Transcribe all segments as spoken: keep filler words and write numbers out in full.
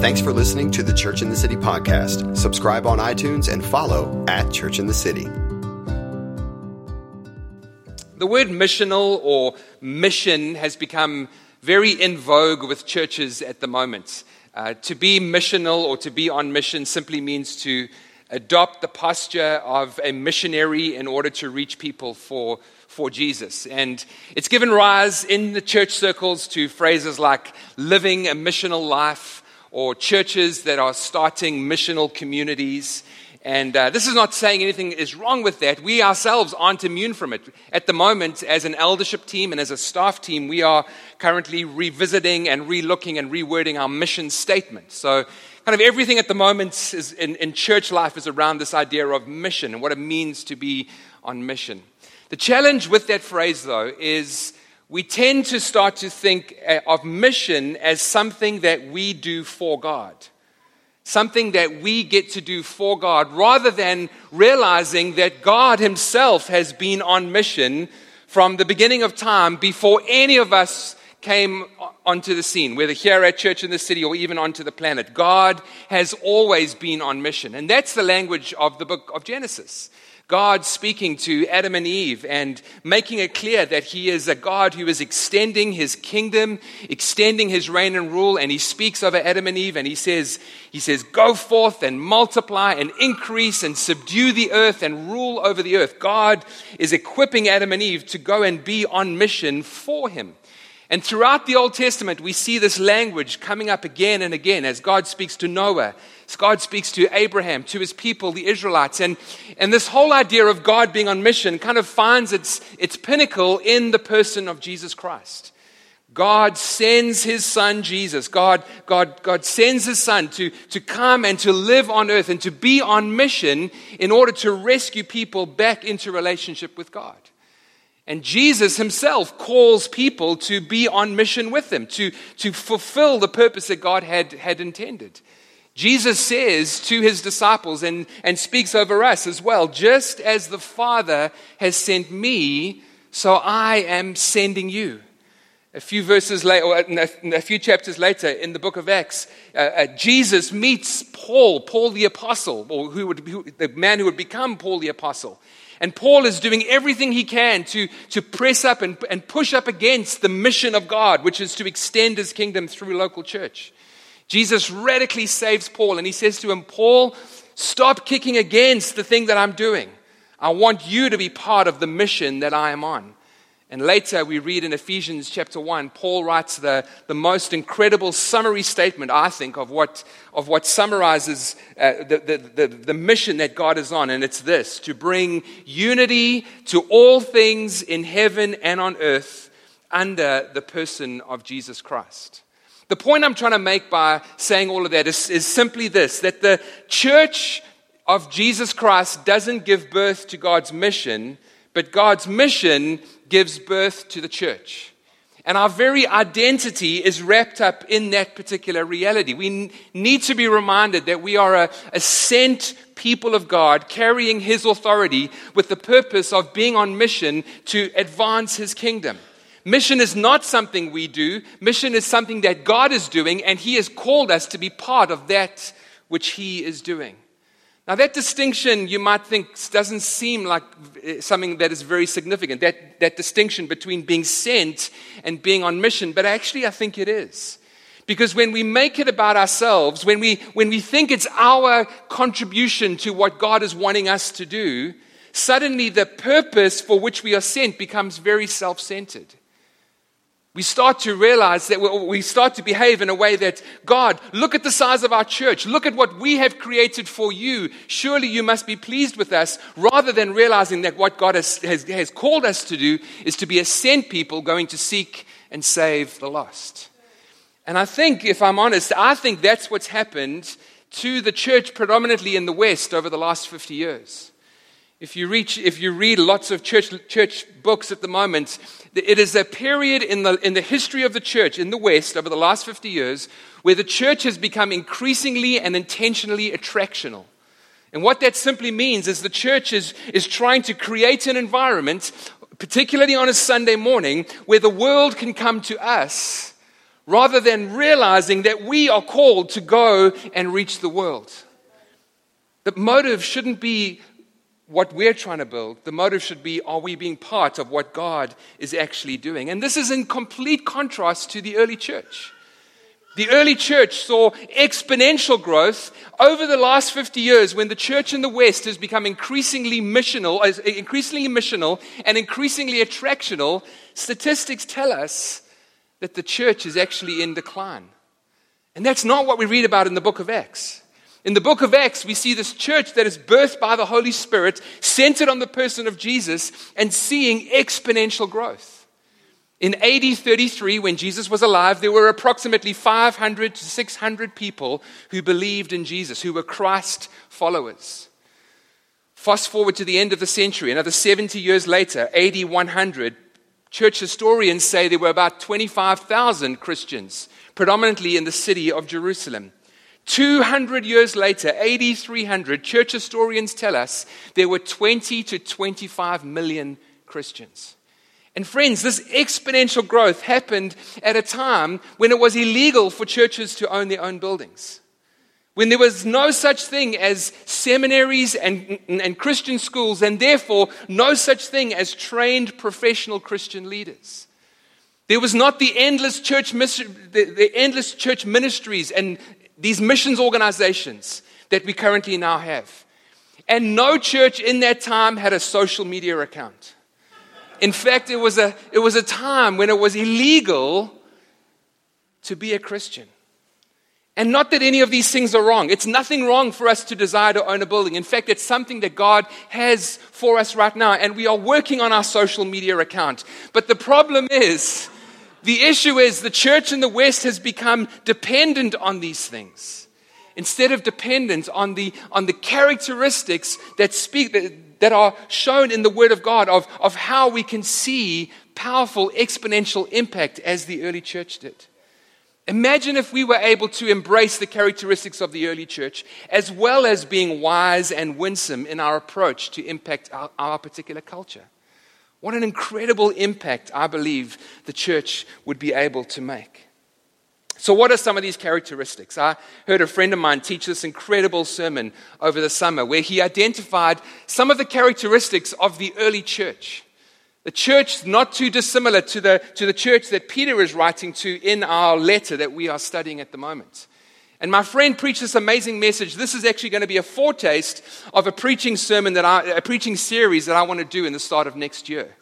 Thanks for listening to the Church in the City podcast. Subscribe on iTunes and follow at Church in the City. The word missional or mission has become very in vogue with churches at the moment. Uh, to be missional or to be on mission simply means to adopt the posture of a missionary in order to reach people for, for Jesus. And it's given rise in the church circles to phrases like living a missional life or churches that are starting missional communities. And uh, this is not saying anything is wrong with that. We ourselves aren't immune from it. At the moment, as an eldership team and as a staff team, we are currently revisiting and relooking and rewording our mission statement. So kind of everything at the moment is in, in church life is around this idea of mission and what it means to be on mission. The challenge with that phrase, though, is we tend to start to think of mission as something that we do for God. Something that we get to do for God, rather than realizing that God himself has been on mission from the beginning of time before any of us came onto the scene, whether here at Church in the City or even onto the planet. God has always been on mission. And that's the language of the book of Genesis. God speaking to Adam and Eve and making it clear that he is a God who is extending his kingdom, extending his reign and rule. And he speaks over Adam and Eve and he says, he says, go forth and multiply and increase and subdue the earth and rule over the earth. God is equipping Adam and Eve to go and be on mission for him. And throughout the Old Testament, we see this language coming up again and again as God speaks to Noah, as God speaks to Abraham, to his people, the Israelites. And, and this whole idea of God being on mission kind of finds its, its pinnacle in the person of Jesus Christ. God sends his son, Jesus. God, God, God sends his son to, to come and to live on earth and to be on mission in order to rescue people back into relationship with God. And Jesus himself calls people to be on mission with him, to, to fulfill the purpose that God had, had intended. Jesus says to his disciples and, and speaks over us as well, just as the Father has sent me, so I am sending you. A few verses later, or a few chapters later in the book of Acts, uh, uh, Jesus meets Paul, Paul the Apostle, or who would who, the man who would become Paul the Apostle. And Paul is doing everything he can to, to press up and, and push up against the mission of God, which is to extend his kingdom through local church. Jesus radically saves Paul, and he says to him, Paul, stop kicking against the thing that I'm doing. I want you to be part of the mission that I am on. And later we read in Ephesians chapter one, Paul writes the, the most incredible summary statement, I think, of what of what summarizes uh, the, the, the, the mission that God is on. And it's this, to bring unity to all things in heaven and on earth under the person of Jesus Christ. The point I'm trying to make by saying all of that is, is simply this, that the church of Jesus Christ doesn't give birth to God's mission, but God's mission gives birth to the church. And our very identity is wrapped up in that particular reality. We n- need to be reminded that we are a, a sent people of God carrying his authority with the purpose of being on mission to advance his kingdom. Mission is not something we do. Mission is something that God is doing, and he has called us to be part of that which he is doing. Now, that distinction, you might think, doesn't seem like something that is very significant, that, that distinction between being sent and being on mission. But actually, I think it is. Because when we make it about ourselves, when we, when we think it's our contribution to what God is wanting us to do, suddenly the purpose for which we are sent becomes very self-centered. We start to realize that we start to behave in a way that, God, look at the size of our church. Look at what we have created for you. Surely you must be pleased with us, rather than realizing that what God has, has, has called us to do is to be a sent people going to seek and save the lost. And I think, if I'm honest, I think that's what's happened to the church predominantly in the West over the last fifty years. If you reach, if you read lots of church church books at the moment, it is a period in the in the history of the church in the West over the last fifty years where the church has become increasingly and intentionally attractional. And what that simply means is the church is is trying to create an environment, particularly on a Sunday morning, where the world can come to us rather than realizing that we are called to go and reach the world. The motive shouldn't be what we're trying to build. The motive should be, are we being part of what God is actually doing? And this is in complete contrast to the early church. The early church saw exponential growth over the last fifty years when the church in the West has become increasingly missional, increasingly missional and increasingly attractional. Statistics tell us that the church is actually in decline. And that's not what we read about in the book of Acts. In the book of Acts, we see this church that is birthed by the Holy Spirit, centered on the person of Jesus, and seeing exponential growth. In A D thirty-three, when Jesus was alive, there were approximately five hundred to six hundred people who believed in Jesus, who were Christ followers. Fast forward to the end of the century, another seventy years later, A D one hundred, church historians say there were about twenty-five thousand Christians, predominantly in the city of Jerusalem. two hundred years later, A D three hundred, church historians tell us there were twenty to twenty-five million Christians. And friends, this exponential growth happened at a time when it was illegal for churches to own their own buildings, when there was no such thing as seminaries and, and Christian schools, and therefore no such thing as trained professional Christian leaders. There was not the endless church, the, the endless church ministries and these missions organizations that we currently now have. And no church in that time had a social media account. In fact, it was a, it was a time when it was illegal to be a Christian. And not that any of these things are wrong. It's nothing wrong for us to desire to own a building. In fact, it's something that God has for us right now, and we are working on our social media account. But the problem is, the issue is the church in the West has become dependent on these things instead of dependent on the on the characteristics that speak that, that are shown in the Word of God of, of how we can see powerful exponential impact as the early church did. Imagine if we were able to embrace the characteristics of the early church as well as being wise and winsome in our approach to impact our, our particular culture. What an incredible impact I believe the church would be able to make. So what are some of these characteristics? I heard a friend of mine teach this incredible sermon over the summer where he identified some of the characteristics of the early church. The church not too dissimilar to the, to the church that Peter is writing to in our letter that we are studying at the moment. And my friend preached this amazing message. This is actually going to be a foretaste of a preaching sermon that I, a preaching series that I want to do in the start of next year.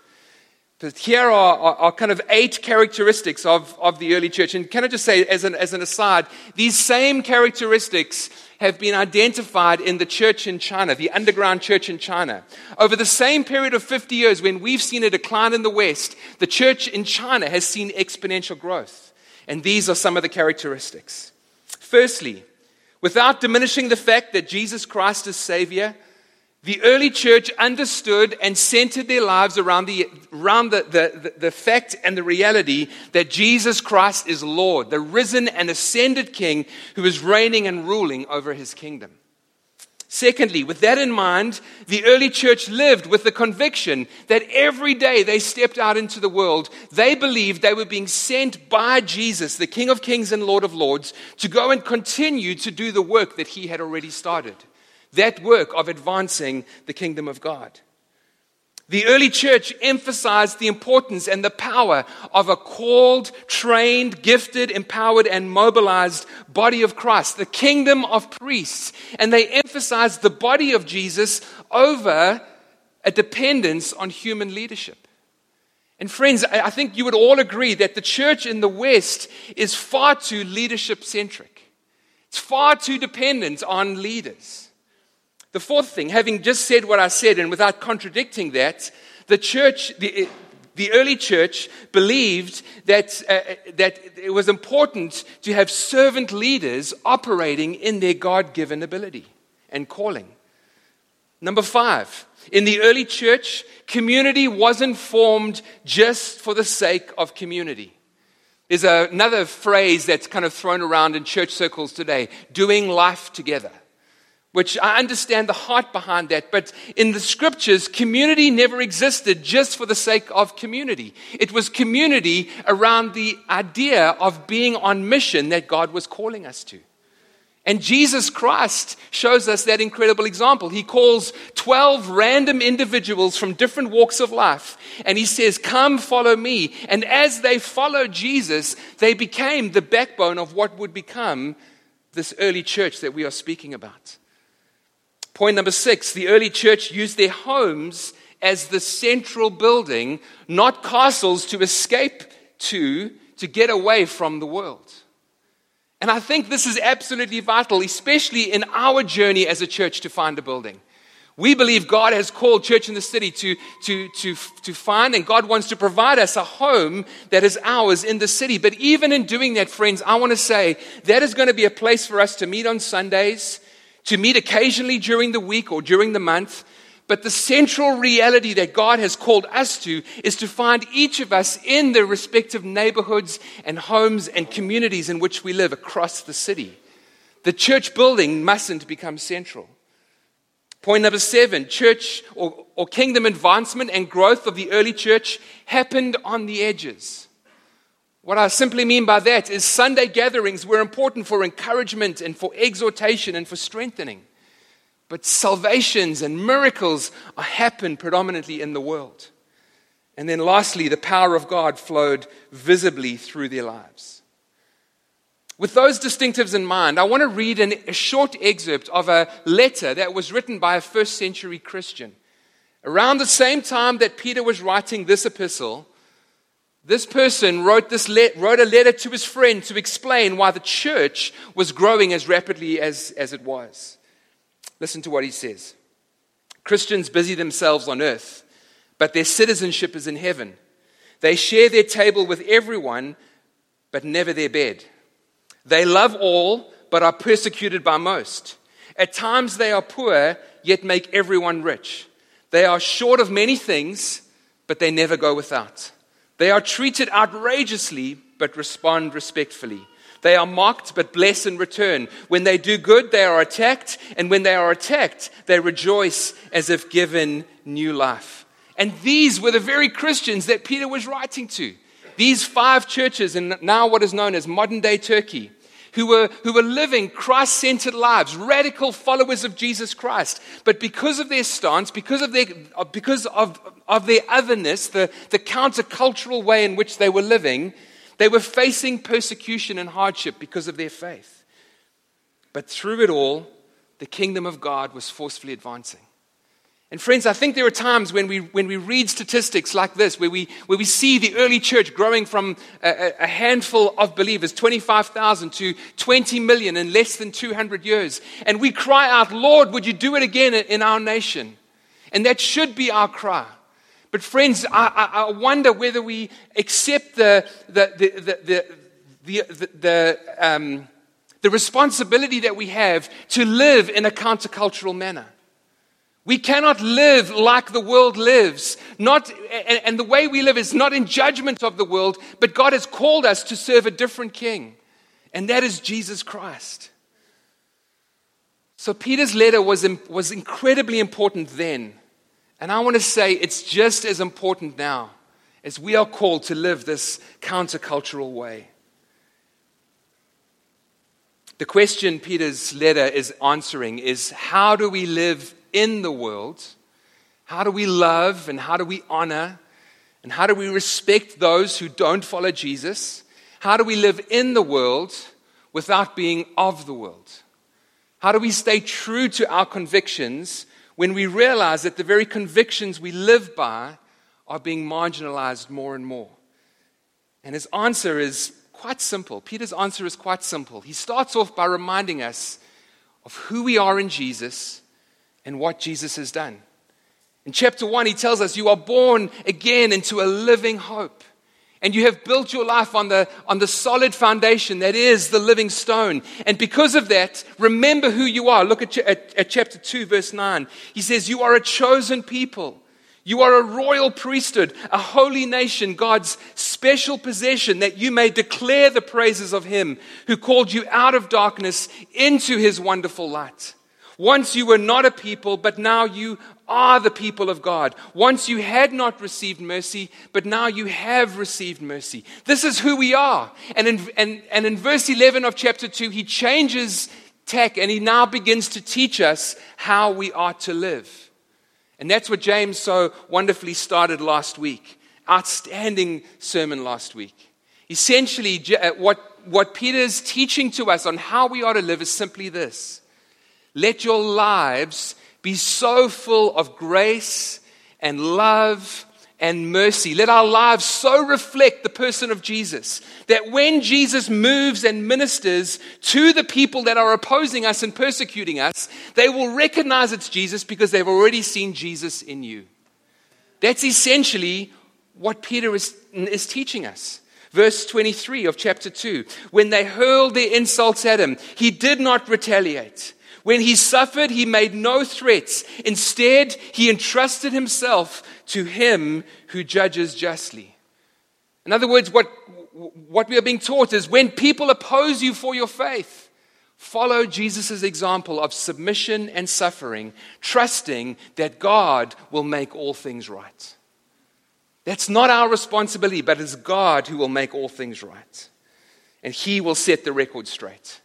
But here are, are, are kind of eight characteristics of, of the early church. And can I just say, as an, as an aside, these same characteristics have been identified in the church in China, the underground church in China. Over the same period of fifty years, when we've seen a decline in the West, the church in China has seen exponential growth. And these are some of the characteristics. Firstly, without diminishing the fact that Jesus Christ is Savior, the early church understood and centered their lives around the, around the, the, the fact and the reality that Jesus Christ is Lord, the risen and ascended King who is reigning and ruling over his kingdom. Secondly, with that in mind, the early church lived with the conviction that every day they stepped out into the world, they believed they were being sent by Jesus, the King of Kings and Lord of Lords, to go and continue to do the work that he had already started. That work of advancing the kingdom of God. The early church emphasized the importance and the power of a called, trained, gifted, empowered, and mobilized body of Christ, the kingdom of priests. And they emphasized the body of Jesus over a dependence on human leadership. And friends, I think you would all agree that the church in the West is far too leadership-centric. It's far too dependent on leaders. The fourth thing, having just said what I said and without contradicting that, the church, the, the early church believed that, uh, that it was important to have servant leaders operating in their God-given ability and calling. Number five, in the early church, community wasn't formed just for the sake of community. There's another phrase that's kind of thrown around in church circles today, doing life together. which I understand the heart behind that, but in the scriptures, community never existed just for the sake of community. It was community around the idea of being on mission that God was calling us to. And Jesus Christ shows us that incredible example. He calls twelve random individuals from different walks of life, and he says, come follow me. And as they followed Jesus, they became the backbone of what would become this early church that we are speaking about. Point number six, the early church used their homes as the central building, not castles to escape to, to get away from the world. And I think this is absolutely vital, especially in our journey as a church to find a building. We believe God has called Church in the City to, to, to, to find, and God wants to provide us a home that is ours in the city. But even in doing that, friends, I want to say that is going to be a place for us to meet on Sundays, to meet occasionally during the week or during the month. But the central reality that God has called us to is to find each of us in the respective neighborhoods and homes and communities in which we live across the city. The church building mustn't become central. Point number seven, church or, or kingdom advancement and growth of the early church happened on the edges. What I simply mean by that is Sunday gatherings were important for encouragement and for exhortation and for strengthening. But salvations and miracles happen predominantly in the world. And then lastly, the power of God flowed visibly through their lives. With those distinctives in mind, I want to read an, a short excerpt of a letter that was written by a first century Christian. Around the same time that Peter was writing this epistle, This person wrote this le- wrote a letter to his friend to explain why the church was growing as rapidly as, as it was. Listen to what he says. Christians busy themselves on earth, but their citizenship is in heaven. They share their table with everyone, but never their bed. They love all, but are persecuted by most. At times they are poor, yet make everyone rich. They are short of many things, but they never go without. They are treated outrageously, but respond respectfully. They are mocked, but bless in return. When they do good, they are attacked, and when they are attacked, they rejoice as if given new life. And these were the very Christians that Peter was writing to. These five churches in now what is known as modern-day Turkey, who were, who were living Christ-centered lives, radical followers of Jesus Christ. But because of their stance, because of their, because of, of their otherness, the, the countercultural way in which they were living, they were facing persecution and hardship because of their faith. But through it all, the kingdom of God was forcefully advancing. And friends, I think there are times when we when we read statistics like this, where we where we see the early church growing from a, a handful of believers, twenty-five thousand to twenty million in less than two hundred years. And we cry out, Lord, would you do it again in our nation? And that should be our cry. But friends, I, I, I wonder whether we accept the the the the the, the, the, um, the responsibility that we have to live in a countercultural manner. We cannot live like the world lives. Not, and, and the way we live is not in judgment of the world, but God has called us to serve a different king, and that is Jesus Christ. So Peter's letter was, was incredibly important then, and I want to say it's just as important now as we are called to live this countercultural way. The question Peter's letter is answering is, how do we live in the world? How do we love and how do we honor and how do we respect those who don't follow Jesus? How do we live in the world without being of the world? How do we stay true to our convictions when we realize that the very convictions we live by are being marginalized more and more? And his answer is quite simple. Peter's answer is quite simple. He starts off by reminding us of who we are in Jesus and what Jesus has done. In chapter one, he tells us you are born again into a living hope. And you have built your life on the, on the solid foundation that is the living stone. And because of that, remember who you are. Look at, ch- at, at chapter two, verse nine. He says, you are a chosen people. You are a royal priesthood, a holy nation, God's special possession, that you may declare the praises of him who called you out of darkness into his wonderful light. Once you were not a people, but now you are the people of God. Once you had not received mercy, but now you have received mercy. This is who we are. And in, and, and in verse eleven of chapter two, he changes tack and he now begins to teach us how we are to live. And that's what James so wonderfully started last week. Outstanding sermon last week. Essentially, what, what Peter's teaching to us on how we are to live is simply this. Let your lives be so full of grace and love and mercy. Let our lives so reflect the person of Jesus that when Jesus moves and ministers to the people that are opposing us and persecuting us, they will recognize it's Jesus because they've already seen Jesus in you. That's essentially what Peter is, is teaching us. Verse twenty-three of chapter two, when they hurled their insults at him, he did not retaliate. When he suffered, he made no threats. Instead, he entrusted himself to him who judges justly. In other words, what, what we are being taught is when people oppose you for your faith, follow Jesus' example of submission and suffering, trusting that God will make all things right. That's not our responsibility, but it's God who will make all things right. And he will set the record straight.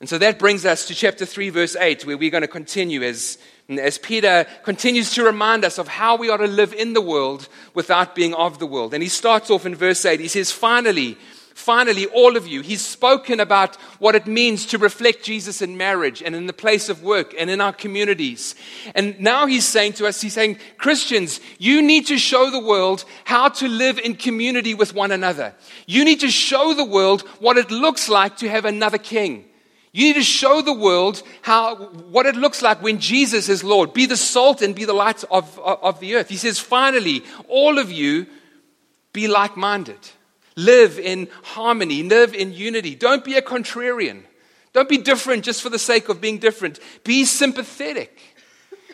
And so that brings us to chapter three, verse eight, where we're going to continue as, as Peter continues to remind us of how we are to live in the world without being of the world. And he starts off in verse eight. He says, finally, finally, all of you. He's spoken about what it means to reflect Jesus in marriage and in the place of work and in our communities. And now he's saying to us, he's saying, Christians, you need to show the world how to live in community with one another. You need to show the world what it looks like to have another king. You need to show the world how what it looks like when Jesus is Lord. Be the salt and be the light of, of, of the earth. He says, finally, all of you be like-minded. Live in harmony, live in unity. Don't be a contrarian. Don't be different just for the sake of being different. Be sympathetic.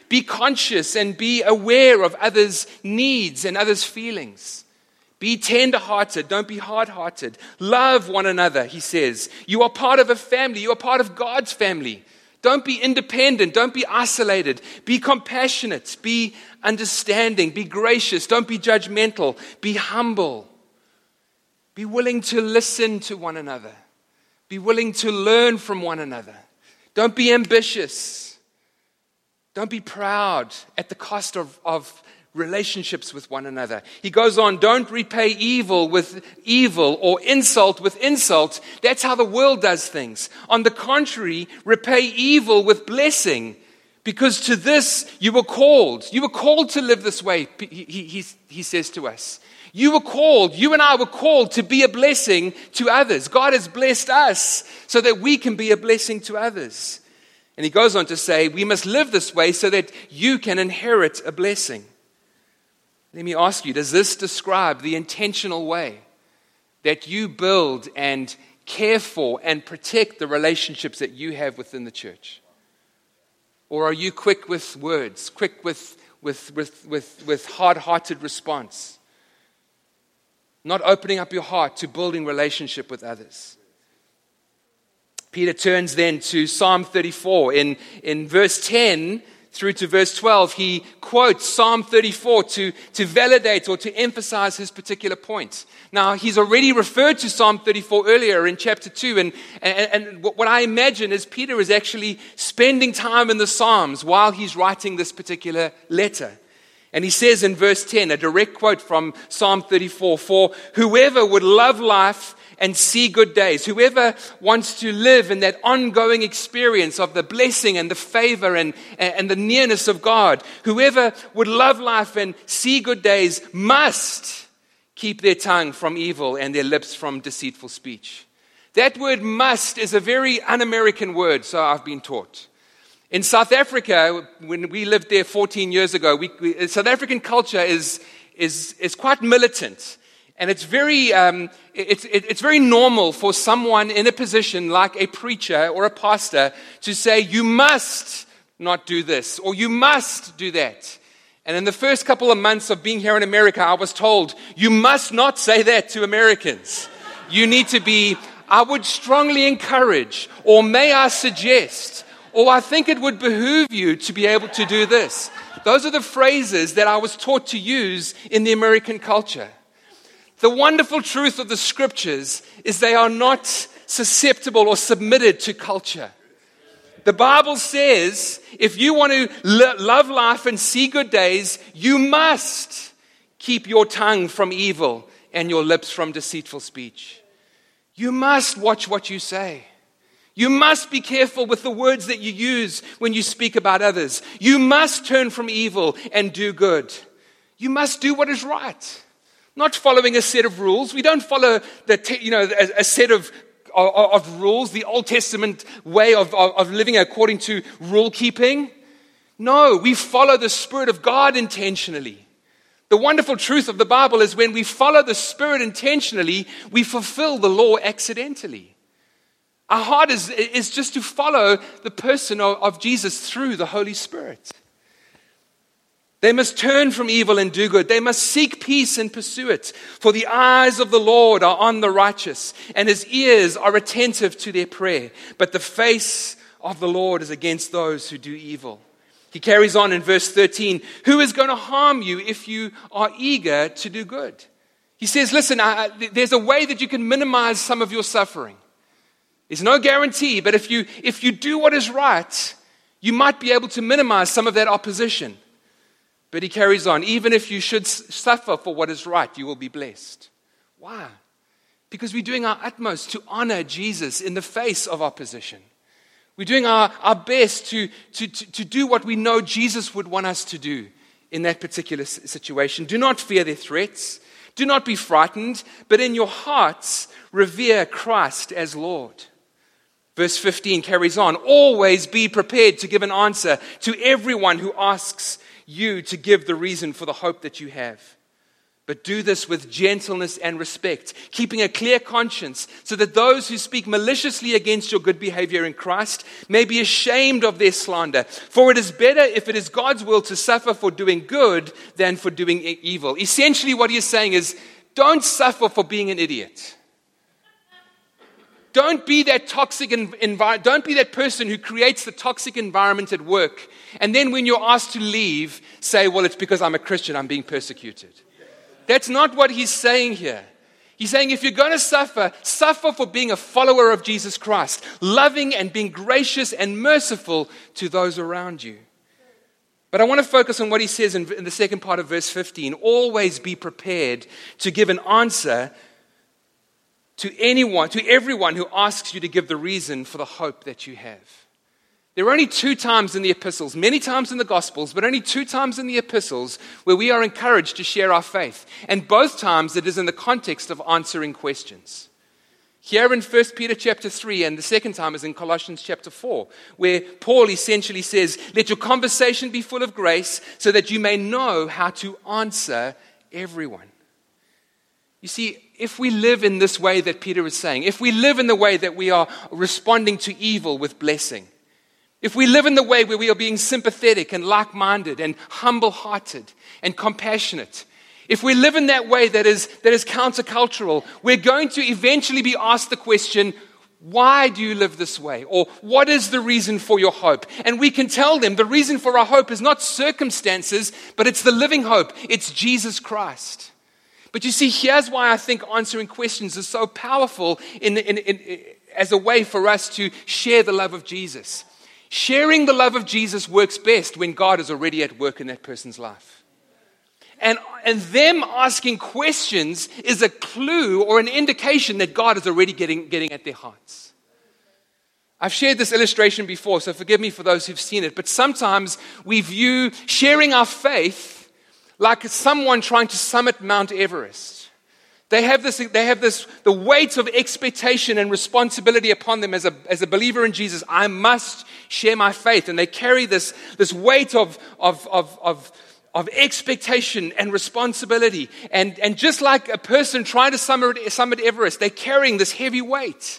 Be conscious and be aware of others' needs and others' feelings. Be tender-hearted. Don't be hard-hearted. Love one another, he says. You are part of a family. You are part of God's family. Don't be independent. Don't be isolated. Be compassionate. Be understanding. Be gracious. Don't be judgmental. Be humble. Be willing to listen to one another. Be willing to learn from one another. Don't be ambitious. Don't be proud at the cost of, of relationships with one another. He goes on, don't repay evil with evil or insult with insult. That's how the world does things. On the contrary, repay evil with blessing, because to this you were called. You were called to live this way, he, he, he says to us. You were called, you and I were called to be a blessing to others. God has blessed us so that we can be a blessing to others. And he goes on to say, we must live this way so that you can inherit a blessing. Let me ask you, does this describe the intentional way that you build and care for and protect the relationships that you have within the church? Or are you quick with words, quick with, with, with, with, with hard-hearted response? Not opening up your heart to building relationship with others. Peter turns then to Psalm thirty-four. In, in verse ten through to verse twelve, he quotes Psalm thirty-four to, to validate or to emphasize his particular point. Now, he's already referred to Psalm thirty-four earlier in chapter two, and, and, and what I imagine is Peter is actually spending time in the Psalms while he's writing this particular letter. And he says in verse ten, a direct quote from Psalm thirty-four, for whoever would love life and see good days, whoever wants to live in that ongoing experience of the blessing and the favor and, and the nearness of God, whoever would love life and see good days must keep their tongue from evil and their lips from deceitful speech. That word must is a very un-American word, so I've been taught. In South Africa, when we lived there fourteen years ago, we, we, South African culture is is is quite militant, and it's very um, it's it's very normal for someone in a position like a preacher or a pastor to say, "You must not do this," or "You must do that." And in the first couple of months of being here in America, I was told, "You must not say that to Americans. You need to be." I would strongly encourage, or may I suggest. Or I think it would behoove you to be able to do this. Those are the phrases that I was taught to use in the American culture. The wonderful truth of the scriptures is they are not susceptible or submitted to culture. The Bible says if you want to lo- love life and see good days, you must keep your tongue from evil and your lips from deceitful speech. You must watch what you say. You must be careful with the words that you use when you speak about others. You must turn from evil and do good. You must do what is right. Not following a set of rules. We don't follow the te- you know a, a set of Of, of rules, the Old Testament way of, of, of living according to rule keeping. No, we follow the Spirit of God intentionally. The wonderful truth of the Bible is when we follow the Spirit intentionally, we fulfill the law accidentally. Our heart is, is just to follow the person of, of Jesus through the Holy Spirit. They must turn from evil and do good. They must seek peace and pursue it. For the eyes of the Lord are on the righteous, and his ears are attentive to their prayer. But the face of the Lord is against those who do evil. He carries on in verse thirteen. Who is going to harm you if you are eager to do good? He says, listen, I, there's a way that you can minimize some of your suffering. There's no guarantee, but if you, if you do what is right, you might be able to minimize some of that opposition. But he carries on, even if you should suffer for what is right, you will be blessed. Why? Because we're doing our utmost to honor Jesus in the face of opposition. We're doing our, our best to, to, to, to do what we know Jesus would want us to do in that particular situation. Do not fear their threats. Do not be frightened. But in your hearts, revere Christ as Lord. Verse fifteen carries on. Always be prepared to give an answer to everyone who asks you to give the reason for the hope that you have. But do this with gentleness and respect, keeping a clear conscience, so that those who speak maliciously against your good behavior in Christ may be ashamed of their slander. For it is better if it is God's will to suffer for doing good than for doing evil. Essentially, what he is saying is, don't suffer for being an idiot. Don't be that toxic environment. Don't be that person who creates the toxic environment at work. And then when you're asked to leave, say, well, it's because I'm a Christian, I'm being persecuted. That's not what he's saying here. He's saying if you're going to suffer, suffer for being a follower of Jesus Christ, loving and being gracious and merciful to those around you. But I want to focus on what he says in, in the second part of verse fifteen. Always be prepared to give an answer To anyone, to everyone who asks you to give the reason for the hope that you have. There are only two times in the epistles, many times in the Gospels, but only two times in the epistles where we are encouraged to share our faith. And both times it is in the context of answering questions. Here in First Peter chapter three, and the second time is in Colossians chapter four, where Paul essentially says, let your conversation be full of grace so that you may know how to answer everyone. You see, if we live in this way that Peter is saying, if we live in the way that we are responding to evil with blessing, if we live in the way where we are being sympathetic and like-minded and humble-hearted and compassionate, if we live in that way that is, that is countercultural, we're going to eventually be asked the question, why do you live this way? Or what is the reason for your hope? And we can tell them the reason for our hope is not circumstances, but it's the living hope. It's Jesus Christ. But you see, here's why I think answering questions is so powerful in, in, in, in, as a way for us to share the love of Jesus. Sharing the love of Jesus works best when God is already at work in that person's life. And, and them asking questions is a clue or an indication that God is already getting, getting at their hearts. I've shared this illustration before, so forgive me for those who've seen it. But sometimes we view sharing our faith like someone trying to summit Mount Everest. They have this, they have this, the weight of expectation and responsibility upon them as a, as a believer in Jesus. I must share my faith. And they carry this, this weight of, of, of, of, of expectation and responsibility. And, and just like a person trying to summit, summit Everest, they're carrying this heavy weight.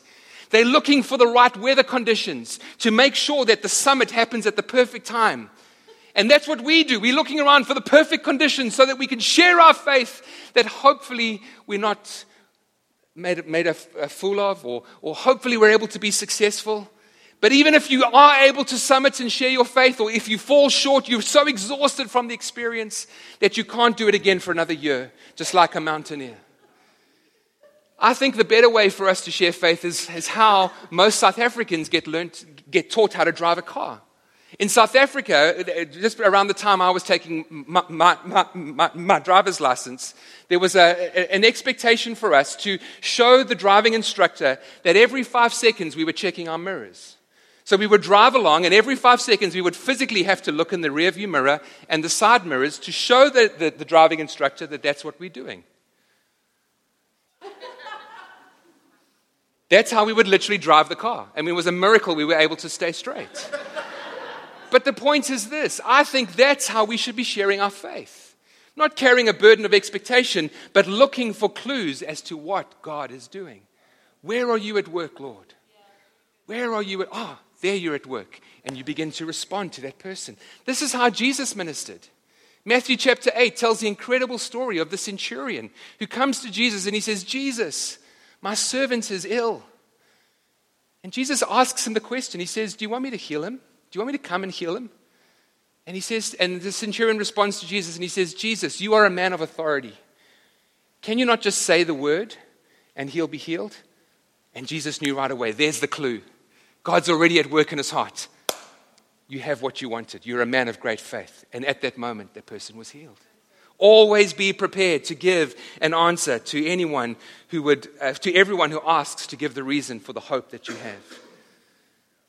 They're looking for the right weather conditions to make sure that the summit happens at the perfect time. And that's what we do. We're looking around for the perfect conditions so that we can share our faith, that hopefully we're not made, made a, a fool of, or, or hopefully we're able to be successful. But even if you are able to summit and share your faith, or if you fall short, you're so exhausted from the experience that you can't do it again for another year, just like a mountaineer. I think the better way for us to share faith is, is how most South Africans get learnt, get taught how to drive a car. In South Africa, just around the time I was taking my, my, my, my, my driver's license, there was a, an expectation for us to show the driving instructor that every five seconds we were checking our mirrors. So we would drive along, and every five seconds we would physically have to look in the rearview mirror and the side mirrors to show the, the, the driving instructor that that's what we're doing. That's how we would literally drive the car. I mean, it was a miracle we were able to stay straight. But the point is this, I think that's how we should be sharing our faith. Not carrying a burden of expectation, but looking for clues as to what God is doing. Where are you at work, Lord? Where are you at? Ah, oh, there you're at work. And you begin to respond to that person. This is how Jesus ministered. Matthew chapter eight tells the incredible story of the centurion who comes to Jesus and he says, Jesus, my servant is ill. And Jesus asks him the question. He says, do you want me to heal him? Do you want me to come and heal him? And he says, and the centurion responds to Jesus and he says, Jesus, you are a man of authority. Can you not just say the word and he'll be healed? And Jesus knew right away, there's the clue. God's already at work in his heart. You have what you wanted. You're a man of great faith. And at that moment, that person was healed. Always be prepared to give an answer to anyone who would, uh, to everyone who asks to give the reason for the hope that you have.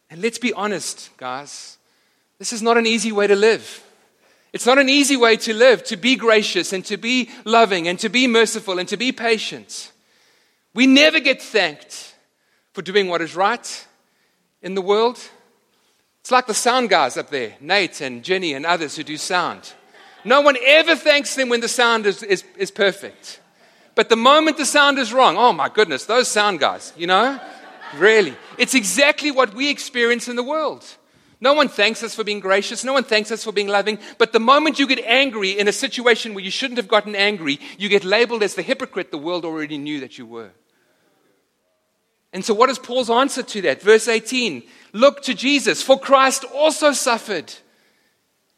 And let's be honest, guys, this is not an easy way to live. It's not an easy way to live, to be gracious and to be loving and to be merciful and to be patient. We never get thanked for doing what is right in the world. It's like the sound guys up there, Nate and Jenny and others who do sound. No one ever thanks them when the sound is, is, is perfect. But the moment the sound is wrong, oh my goodness, those sound guys, you know? Really. It's exactly what we experience in the world. No one thanks us for being gracious. No one thanks us for being loving. But the moment you get angry in a situation where you shouldn't have gotten angry, you get labeled as the hypocrite the world already knew that you were. And so what is Paul's answer to that? Verse eighteen, look to Jesus, for Christ also suffered.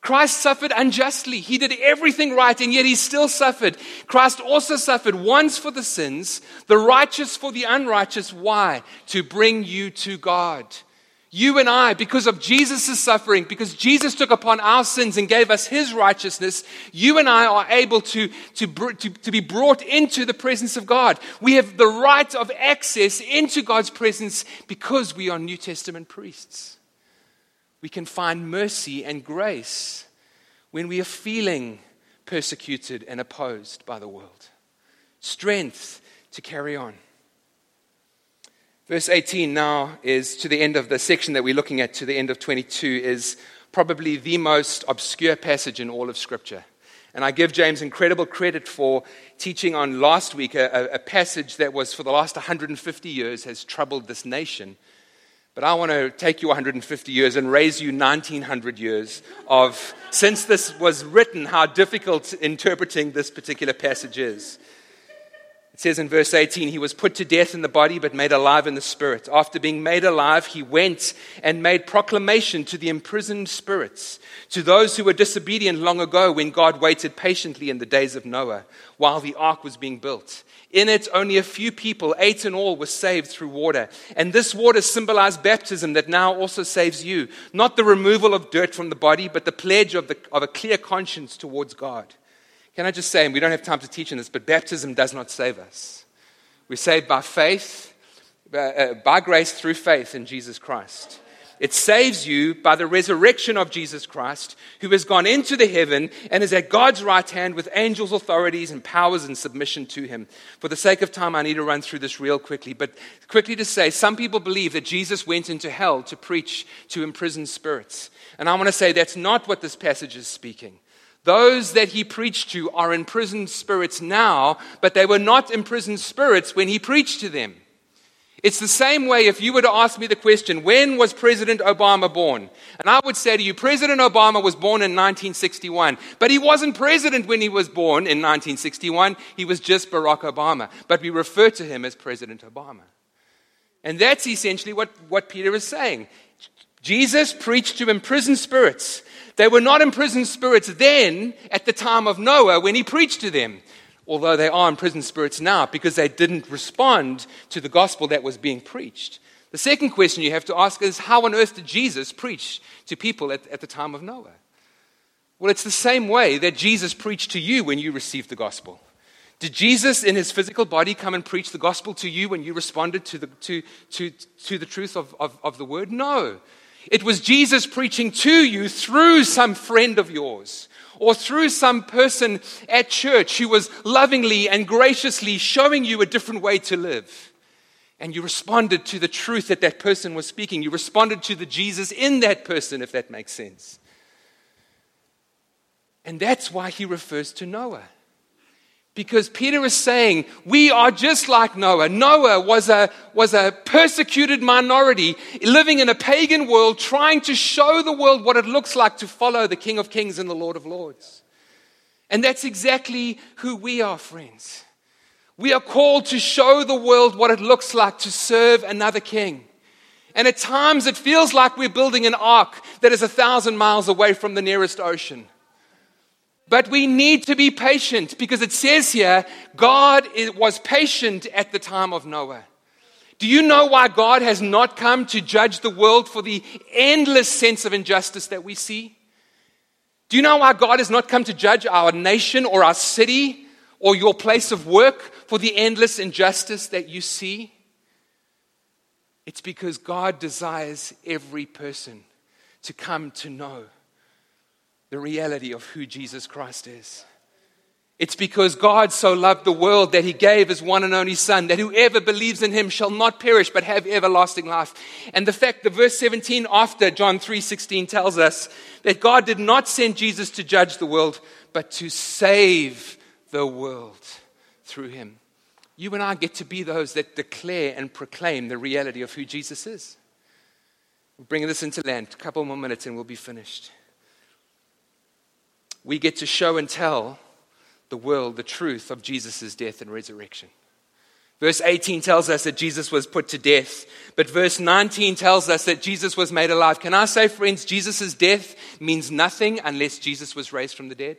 Christ suffered unjustly. He did everything right, and yet he still suffered. Christ also suffered once for the sins, the righteous for the unrighteous. Why? To bring you to God. You and I, because of Jesus' suffering, because Jesus took upon our sins and gave us his righteousness, you and I are able to, to, to, to be brought into the presence of God. We have the right of access into God's presence because we are New Testament priests. We can find mercy and grace when we are feeling persecuted and opposed by the world. Strength to carry on. Verse eighteen now is to the end of the section that we're looking at, to the end of twenty-two, is probably the most obscure passage in all of Scripture. And I give James incredible credit for teaching on last week a, a passage that was for the last one hundred fifty years has troubled this nation. But I want to take you one hundred fifty years and raise you nineteen hundred years of, since this was written, how difficult interpreting this particular passage is. It says in verse eighteen, he was put to death in the body but made alive in the spirit. After being made alive, he went and made proclamation to the imprisoned spirits, to those who were disobedient long ago when God waited patiently in the days of Noah while the ark was being built. In it, only a few people, eight in all, were saved through water. And this water symbolized baptism that now also saves you. Not the removal of dirt from the body, but the pledge of, the, of a clear conscience towards God. Can I just say, and we don't have time to teach on this, but baptism does not save us. We're saved by faith, uh, by grace through faith in Jesus Christ. It saves you by the resurrection of Jesus Christ, who has gone into the heaven and is at God's right hand with angels, authorities, and powers in submission to him. For the sake of time, I need to run through this real quickly. But quickly to say, some people believe that Jesus went into hell to preach to imprisoned spirits. And I want to say that's not what this passage is speaking. Those that he preached to are imprisoned spirits now, but they were not imprisoned spirits when he preached to them. It's the same way if you were to ask me the question, when was President Obama born? And I would say to you, President Obama was born in nineteen sixty-one. But he wasn't president when he was born in nineteen sixty-one. He was just Barack Obama. But we refer to him as President Obama. And that's essentially what, what Peter is saying. Jesus preached to imprisoned spirits. They were not imprisoned spirits then at the time of Noah when he preached to them, although they are imprisoned spirits now because they didn't respond to the gospel that was being preached. The second question you have to ask is, how on earth did Jesus preach to people at, at the time of Noah? Well, it's the same way that Jesus preached to you when you received the gospel. Did Jesus in his physical body come and preach the gospel to you when you responded to the, to, to, to the truth of, of, of the word? No. It was Jesus preaching to you through some friend of yours or through some person at church who was lovingly and graciously showing you a different way to live. And you responded to the truth that that person was speaking. You responded to the Jesus in that person, if that makes sense. And that's why he refers to Noah. Because Peter is saying, we are just like Noah. Noah was a, was a persecuted minority living in a pagan world, trying to show the world what it looks like to follow the King of Kings and the Lord of Lords. And that's exactly who we are, friends. We are called to show the world what it looks like to serve another king. And at times it feels like we're building an ark that is a thousand miles away from the nearest ocean. But we need to be patient because it says here, God was patient at the time of Noah. Do you know why God has not come to judge the world for the endless sense of injustice that we see? Do you know why God has not come to judge our nation or our city or your place of work for the endless injustice that you see? It's because God desires every person to come to know the reality of who Jesus Christ is. It's because God so loved the world that he gave his one and only Son, that whoever believes in him shall not perish but have everlasting life. And the fact that verse seventeen after John three sixteen tells us that God did not send Jesus to judge the world, but to save the world through him. You and I get to be those that declare and proclaim the reality of who Jesus is. We're bringing this into land. A couple more minutes and we'll be finished. We get to show and tell the world the truth of Jesus' death and resurrection. Verse eighteen tells us that Jesus was put to death, but verse nineteen tells us that Jesus was made alive. Can I say, friends, Jesus' death means nothing unless Jesus was raised from the dead?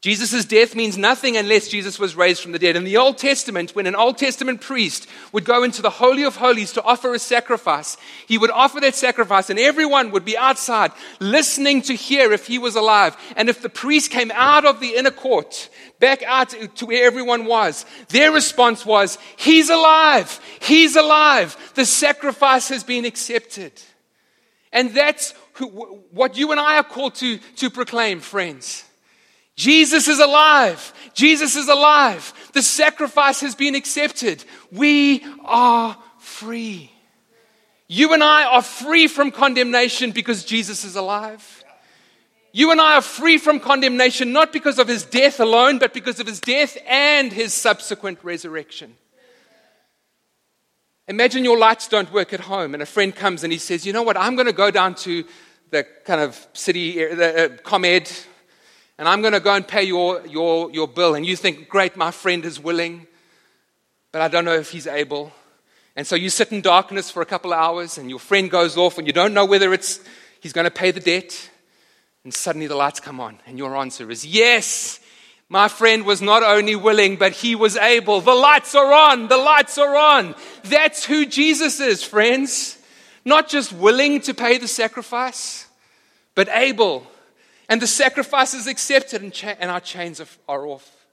Jesus' death means nothing unless Jesus was raised from the dead. In the Old Testament, when an Old Testament priest would go into the Holy of Holies to offer a sacrifice, he would offer that sacrifice and everyone would be outside listening to hear if he was alive. And if the priest came out of the inner court, back out to where everyone was, their response was, "He's alive! He's alive! The sacrifice has been accepted." And that's who, what you and I are called to, to proclaim, friends. Jesus is alive. Jesus is alive. The sacrifice has been accepted. We are free. You and I are free from condemnation because Jesus is alive. You and I are free from condemnation not because of his death alone, but because of his death and his subsequent resurrection. Imagine your lights don't work at home and a friend comes and he says, "You know what, I'm going to go down to the kind of city, the uh, ComEd, and I'm going to go and pay your, your, your bill." And you think, "Great, my friend is willing, but I don't know if he's able." And so you sit in darkness for a couple of hours and your friend goes off and you don't know whether it's he's going to pay the debt. And suddenly the lights come on and your answer is, "Yes, my friend was not only willing, but he was able." The lights are on. The lights are on. That's who Jesus is, friends. Not just willing to pay the sacrifice, but able. And the sacrifice is accepted and, cha- and our chains are, are off.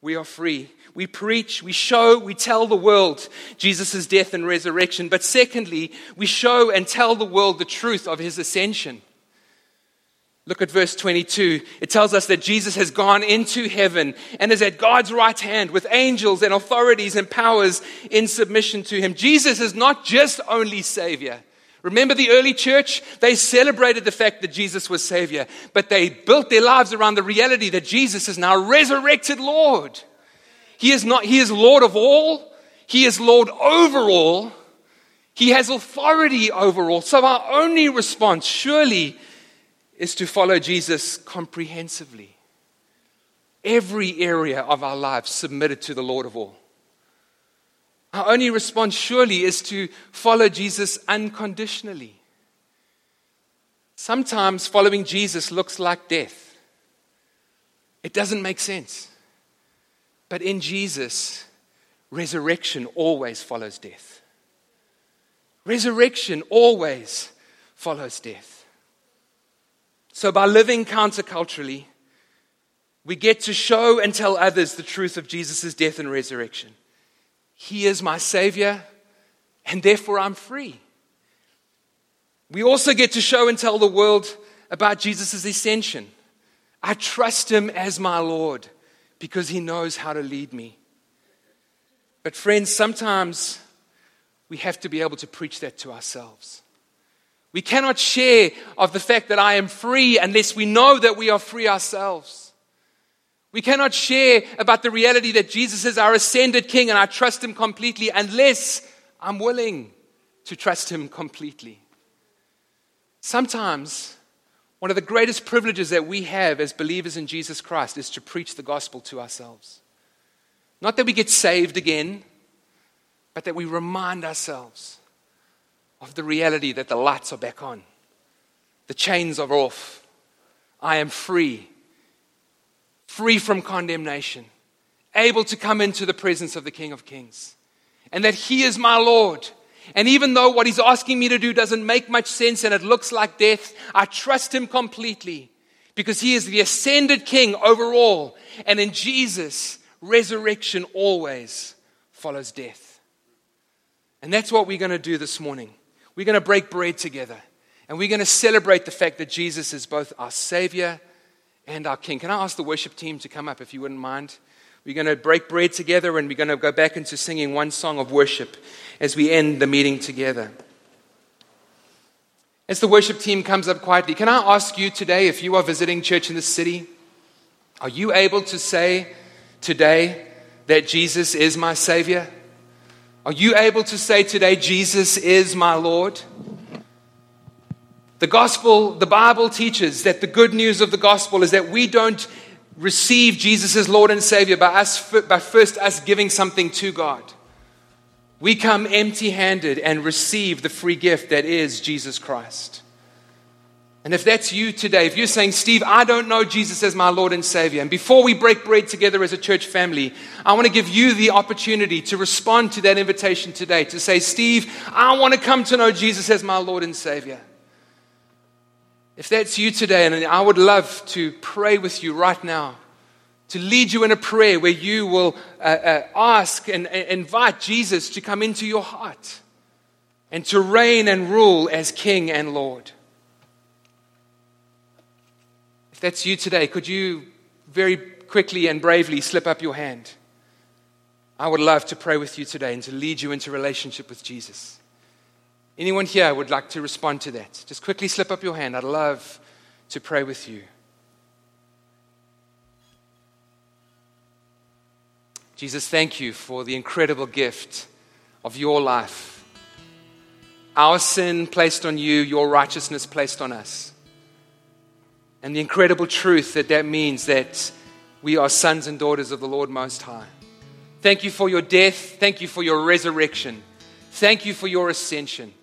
We are free. We preach, we show, we tell the world Jesus' death and resurrection. But secondly, we show and tell the world the truth of his ascension. Look at verse twenty-two. It tells us that Jesus has gone into heaven and is at God's right hand with angels and authorities and powers in submission to him. Jesus is not just only Savior. Remember the early church? They celebrated the fact that Jesus was Savior, but they built their lives around the reality that Jesus is now resurrected Lord. He is not, he is Lord of all. He is Lord over all. He has authority over all. So our only response surely is to follow Jesus comprehensively. Every area of our lives submitted to the Lord of all. Our only response surely is to follow Jesus unconditionally. Sometimes following Jesus looks like death. It doesn't make sense. But in Jesus, resurrection always follows death. Resurrection always follows death. So by living counterculturally, we get to show and tell others the truth of Jesus' death and resurrection. He is my Savior, and therefore I'm free. We also get to show and tell the world about Jesus' ascension. I trust Him as my Lord because He knows how to lead me. But friends, sometimes we have to be able to preach that to ourselves. We cannot share of the fact that I am free unless we know that we are free ourselves. We cannot share about the reality that Jesus is our ascended King and I trust Him completely unless I'm willing to trust Him completely. Sometimes, one of the greatest privileges that we have as believers in Jesus Christ is to preach the gospel to ourselves. Not that we get saved again, but that we remind ourselves of the reality that the lights are back on. The chains are off. I am free. Free from condemnation, able to come into the presence of the King of Kings, and that He is my Lord. And even though what He's asking me to do doesn't make much sense and it looks like death, I trust Him completely because He is the ascended King over all. And in Jesus, resurrection always follows death. And that's what we're going to do this morning. We're going to break bread together and we're going to celebrate the fact that Jesus is both our Savior and our King. Can I ask the worship team to come up, if you wouldn't mind? We're going to break bread together and we're going to go back into singing one song of worship as we end the meeting together. As the worship team comes up quietly, can I ask you today, if you are visiting church in this city, are you able to say today that Jesus is my Savior? Are you able to say today, Jesus is my Lord? The gospel, the Bible teaches that the good news of the gospel is that we don't receive Jesus as Lord and Savior by us by first us giving something to God. We come empty-handed and receive the free gift that is Jesus Christ. And if that's you today, if you're saying, Steve, I don't know Jesus as my Lord and Savior, and before we break bread together as a church family, I want to give you the opportunity to respond to that invitation today, to say, Steve, I want to come to know Jesus as my Lord and Savior. If that's you today, and I would love to pray with you right now, to lead you in a prayer where you will uh, uh, ask and uh, invite Jesus to come into your heart and to reign and rule as King and Lord. If that's you today, could you very quickly and bravely slip up your hand? I would love to pray with you today and to lead you into relationship with Jesus. Anyone here would like to respond to that? Just quickly slip up your hand. I'd love to pray with you. Jesus, thank you for the incredible gift of your life. Our sin placed on you, your righteousness placed on us. And the incredible truth that that means that we are sons and daughters of the Lord Most High. Thank you for your death. Thank you for your resurrection. Thank you for your ascension.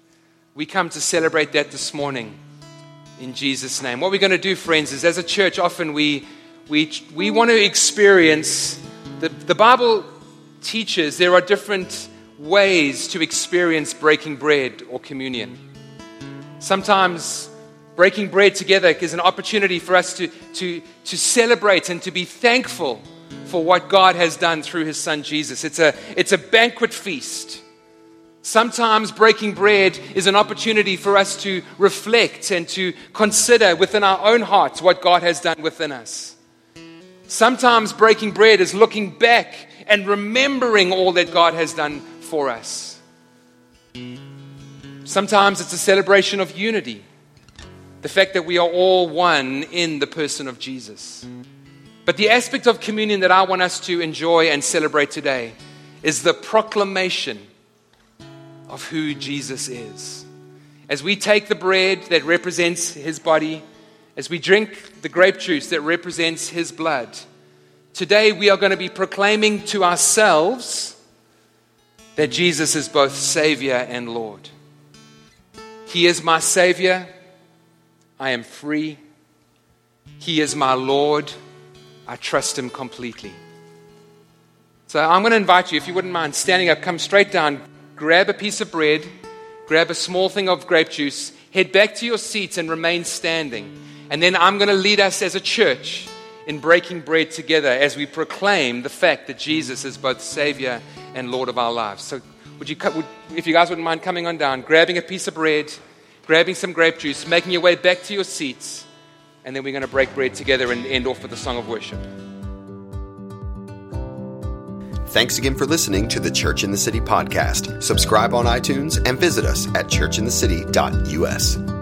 We come to celebrate that this morning in Jesus' name. What we're going to do, friends, is as a church, often we we we want to experience, the, the Bible teaches there are different ways to experience breaking bread or communion. Sometimes breaking bread together is an opportunity for us to, to, to celebrate and to be thankful for what God has done through His Son Jesus. It's a, it's a banquet feast. Sometimes breaking bread is an opportunity for us to reflect and to consider within our own hearts what God has done within us. Sometimes breaking bread is looking back and remembering all that God has done for us. Sometimes it's a celebration of unity, the fact that we are all one in the person of Jesus. But the aspect of communion that I want us to enjoy and celebrate today is the proclamation of who Jesus is. As we take the bread that represents His body, as we drink the grape juice that represents His blood, today we are going to be proclaiming to ourselves that Jesus is both Savior and Lord. He is my Savior. I am free. He is my Lord. I trust him completely. So I'm going to invite you, if you wouldn't mind, standing up, come straight down, grab a piece of bread, grab a small thing of grape juice, head back to your seats and remain standing. And then I'm going to lead us as a church in breaking bread together as we proclaim the fact that Jesus is both Savior and Lord of our lives. So would you, would, if you guys wouldn't mind coming on down, grabbing a piece of bread, grabbing some grape juice, making your way back to your seats, and then we're going to break bread together and end off with a song of worship. Thanks again for listening to the Church in the City podcast. Subscribe on iTunes and visit us at church in the city dot U S.